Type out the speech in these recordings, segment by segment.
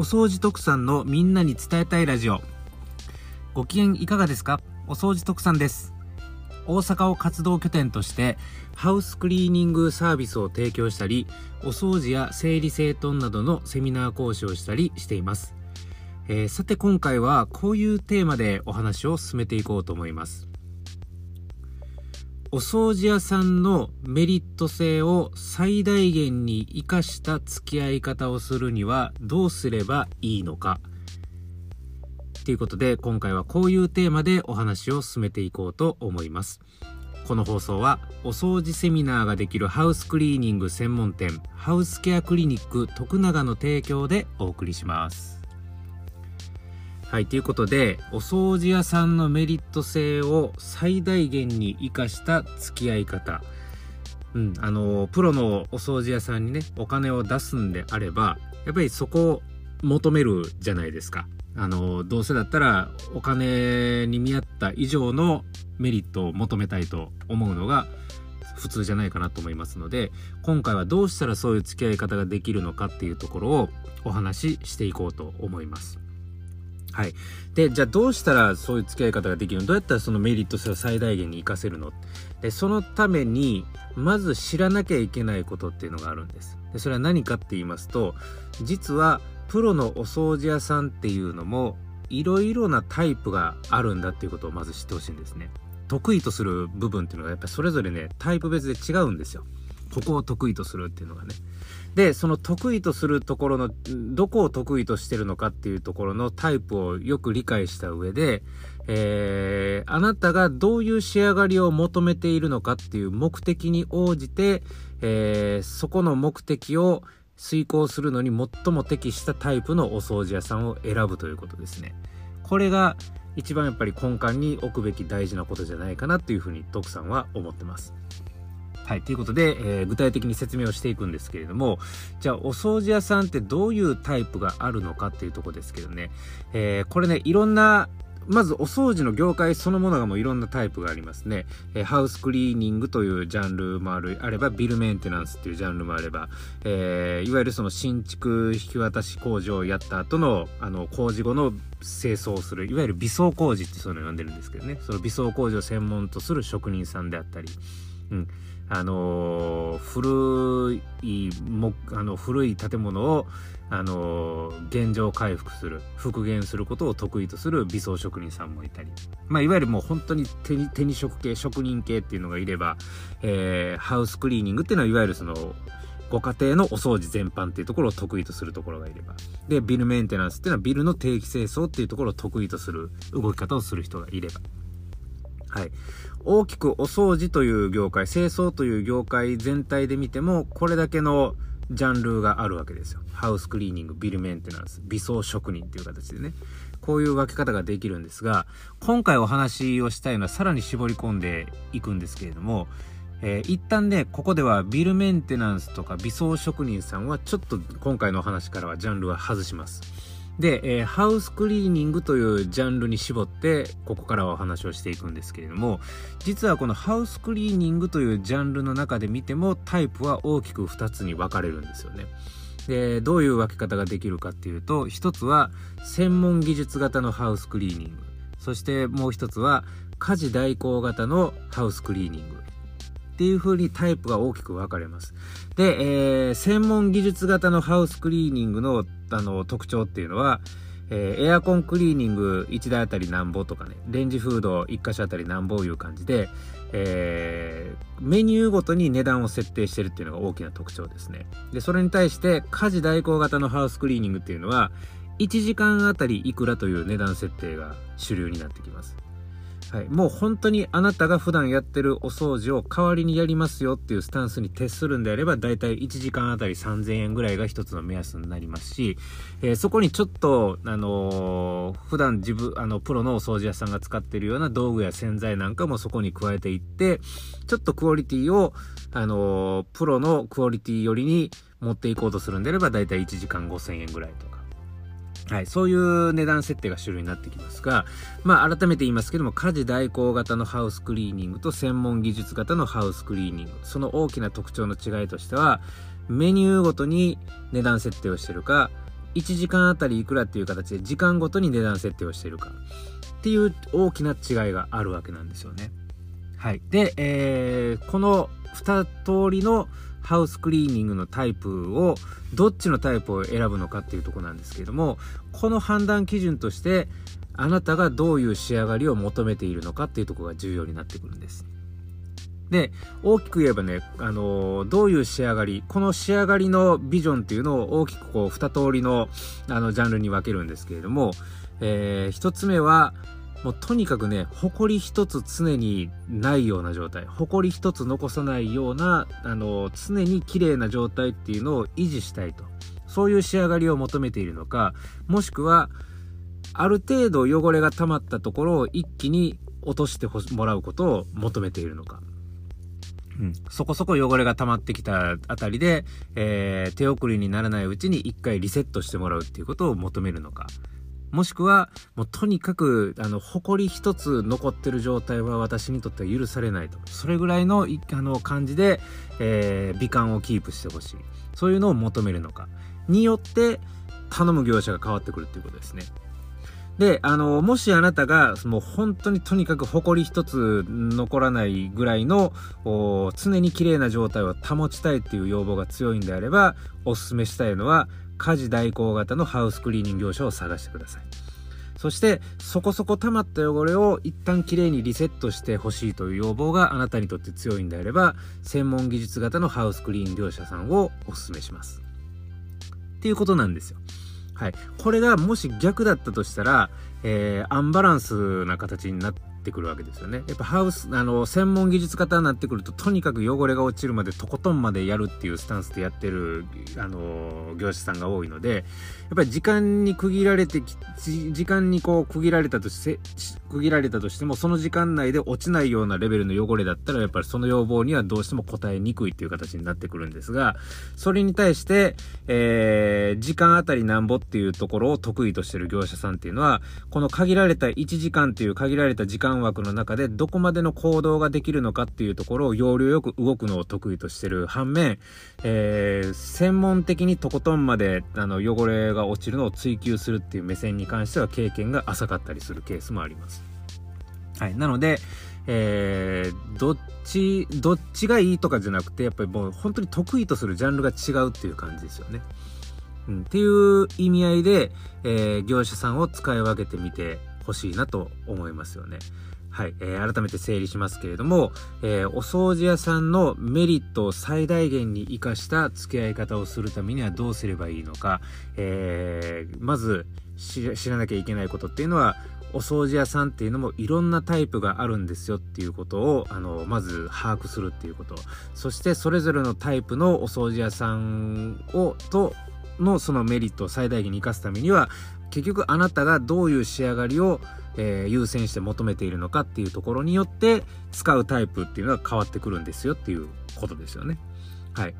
お掃除特産のみんなに伝えたいラジオ。ご機嫌いかがですか？お掃除特産です。大阪を活動拠点としてハウスクリーニングサービスを提供したり、お掃除や整理整頓などのセミナー講師をしたりしています。さて今回はこういうテーマでお話を進めていこうと思います。お掃除屋さんのメリット性を最大限に生かした付き合い方をするにはどうすればいいのかということで、今回はこういうテーマでお話を進めていこうと思います。この放送はお掃除セミナーができるハウスクリーニング専門店ハウスケアクリニック徳永の提供でお送りします。はい、ということで、お掃除屋さんのメリット性を最大限に生かした付き合い方、プロのお掃除屋さんにね、お金を出すんであれば、やっぱりそこを求めるじゃないですか。どうせだったらお金に見合った以上のメリットを求めたいと思うのが普通じゃないかなと思いますので、今回はどうしたらそういう付き合い方ができるのかっていうところをお話ししていこうと思います。はい、でじゃあどうしたらそういう付き合い方ができるの、どうやったらそのメリット性を最大限に生かせるので、そのためにまず知らなきゃいけないことっていうのがあるんです。でそれは何かって言いますと、実はプロのお掃除屋さんっていうのもいろいろなタイプがあるんだっていうことをまず知ってほしいんですね。得意とする部分っていうのがやっぱりそれぞれね、タイプ別で違うんですよ。ここを得意とするっていうのがね。でその得意とするところのどこを得意としてるのかっていうところのタイプをよく理解した上で、あなたがどういう仕上がりを求めているのかっていう目的に応じて、そこの目的を遂行するのに最も適したタイプのお掃除屋さんを選ぶということですね。これが一番やっぱり根幹に置くべき大事なことじゃないかなというふうに徳さんは思ってます。はい、ということで、具体的に説明をしていくんですけれども、じゃあお掃除屋さんってどういうタイプがあるのかっていうところですけどね、これね、いろんな、まずお掃除の業界そのものがもういろんなタイプがありますね。ハウスクリーニングというジャンルもあれば、ビルメンテナンスっていうジャンルもあれば、いわゆるその新築引き渡し工事をやった後の工事後の清掃をする、いわゆる美装工事ってそういうのを呼んでるんですけどね、その美装工事を専門とする職人さんであったり、古い建物を、現状回復する、復元することを得意とする美装職人さんもいたり、いわゆるもう本当に手に職系、職人系っていうのがいれば、ハウスクリーニングっていうのは、いわゆるその、ご家庭のお掃除全般っていうところを得意とするところがいれば、で、ビルメンテナンスっていうのは、ビルの定期清掃っていうところを得意とする動き方をする人がいれば、はい、大きくお掃除という業界、清掃という業界全体で見てもこれだけのジャンルがあるわけですよ。ハウスクリーニング、ビルメンテナンス、美装職人という形でね、こういう分け方ができるんですが、今回お話をしたいのはさらに絞り込んでいくんですけれども、一旦ね、ここではビルメンテナンスとか美装職人さんはちょっと今回のお話からはジャンルは外します。で、ハウスクリーニングというジャンルに絞ってここからはお話をしていくんですけれども、実はこのハウスクリーニングというジャンルの中で見てもタイプは大きく2つに分かれるんですよね。で、どういう分け方ができるかっていうと、一つは専門技術型のハウスクリーニング、そしてもう一つは家事代行型のハウスクリーニングっていう風にタイプが大きく分かれます。で、専門技術型のハウスクリーニングの特徴っていうのは、エアコンクリーニング1台あたりなんぼとかね、レンジフード1箇所あたりなんぼいう感じで、メニューごとに値段を設定してるっていうのが大きな特徴ですね。でそれに対して家事代行型のハウスクリーニングっていうのは1時間あたりいくらという値段設定が主流になってきます。はい、もう本当にあなたが普段やってるお掃除を代わりにやりますよっていうスタンスに徹するんであれば、だいたい1時間あたり3000円ぐらいが一つの目安になりますし、そこにちょっと、普段プロのお掃除屋さんが使ってるような道具や洗剤なんかもそこに加えていって、ちょっとクオリティを、プロのクオリティよりに持っていこうとするんであれば、だいたい1時間5000円ぐらいとか、はい、そういう値段設定が主流になってきますが、改めて言いますけども、家事代行型のハウスクリーニングと専門技術型のハウスクリーニング、その大きな特徴の違いとしては、メニューごとに値段設定をしているか、1時間あたりいくらっていう形で時間ごとに値段設定をしているかっていう大きな違いがあるわけなんですよね。はい、で、この2通りのハウスクリーニングのタイプをどっちのタイプを選ぶのかっていうところなんですけれども、この判断基準としてあなたがどういう仕上がりを求めているのかっていうところが重要になってくるんです。で、大きく言えばね、どういう仕上がり、この仕上がりのビジョンっていうのを大きくこう2通りの、ジャンルに分けるんですけれども、1つ目はもうとにかくね、埃一つ常にないような状態、埃一つ残さないような、常に綺麗な状態っていうのを維持したいと、そういう仕上がりを求めているのか、もしくはある程度汚れが溜まったところを一気に落としてもらうことを求めているのか。そこそこ汚れが溜まってきたあたりで、手遅れにならないうちに一回リセットしてもらうっていうことを求めるのか、もしくはもうとにかく埃一つ残ってる状態は私にとっては許されないと、それぐらいの感じで、美観をキープしてほしい、そういうのを求めるのかによって頼む業者が変わってくるっていうことですね。で、もしあなたがもう本当にとにかく埃一つ残らないぐらいの常に綺麗な状態を保ちたいっていう要望が強いんであれば、おすすめしたいのは家事代行型のハウスクリーニング業者を探してください。そしてそこそこ溜まった汚れを一旦綺麗にリセットしてほしいという要望があなたにとって強いんであれば、専門技術型のハウスクリーニング業者さんをおすすめしますっていうことなんですよ。はい、これがもし逆だったとしたら、アンバランスな形になってくるわけですよね。やっぱハウス専門技術型になってくると、とにかく汚れが落ちるまでとことんまでやるっていうスタンスでやってる業者さんが多いので、やっぱり時間にこう区切られたとしても、その時間内で落ちないようなレベルの汚れだったら、やっぱりその要望にはどうしても応えにくいっていう形になってくるんですが、それに対して、時間あたりなんぼっていうところを得意としてる業者さんっていうのは、この限られた1時間という限られた時間枠の中でどこまでの行動ができるのかっていうところを要領よく動くのを得意としてる反面、専門的にとことんまで汚れが落ちるのを追求するっていう目線に関しては経験が浅かったりするケースもあります。はい、なので、どっちがいいとかじゃなくて、やっぱりもう本当に得意とするジャンルが違うっていう感じですよね。っていう意味合いで、業者さんを使い分けてみてほしいなと思いますよね。はい、改めて整理しますけれども、お掃除屋さんのメリットを最大限に生かした付き合い方をするためにはどうすればいいのか、まず知らなきゃいけないことっていうのは、お掃除屋さんっていうのもいろんなタイプがあるんですよっていうことをまず把握するっていうこと、そしてそれぞれのタイプのお掃除屋さんそのメリットを最大限に生かすためには、結局あなたがどういう仕上がりを、優先して求めているのかっていうところによって使うタイプっていうのは変わってくるんですよっていうことですよね。はい、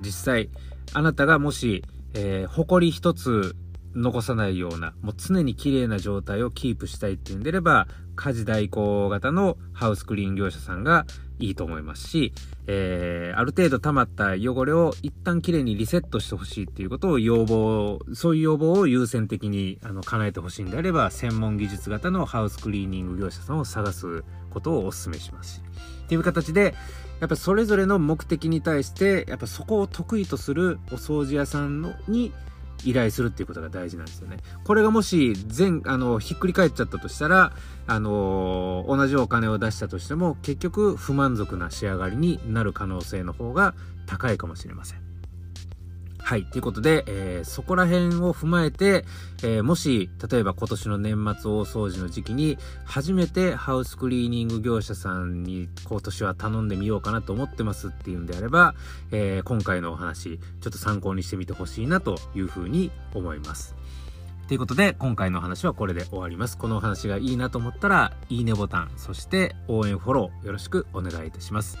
実際あなたがもし、埃一つ残さないような、もう常に綺麗な状態をキープしたいっていうんであれば、家事代行型のハウスクリーン業者さんがいいと思いますし、ある程度溜まった汚れを一旦綺麗にリセットしてほしいっていうことをそういう要望を優先的に叶えてほしいんであれば、専門技術型のハウスクリーニング業者さんを探すことをお勧めしますっていう形で、やっぱそれぞれの目的に対してやっぱそこを得意とするお掃除屋さんに依頼するっていうことが大事なんですよね。これがもしひっくり返っちゃったとしたら、同じお金を出したとしても結局不満足な仕上がりになる可能性の方が高いかもしれません。はい、ということで、そこら辺を踏まえて、もし例えば今年の年末大掃除の時期に初めてハウスクリーニング業者さんに今年は頼んでみようかなと思ってますっていうんであれば、今回のお話ちょっと参考にしてみてほしいなというふうに思います。ということで今回のお話はこれで終わります。このお話がいいなと思ったらいいねボタン、そして応援フォローよろしくお願いいたします。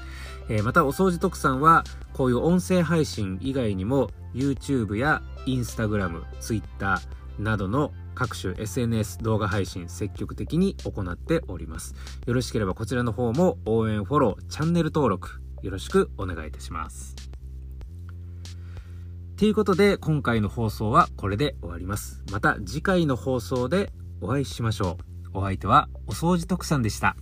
またお掃除特産はこういう音声配信以外にもYouTube や Instagram、Twitter などの各種 SNS 動画配信積極的に行っております。よろしければこちらの方も応援フォロー、チャンネル登録よろしくお願いいたします。ということで今回の放送はこれで終わります。また次回の放送でお会いしましょう。お相手はお掃除特産でした。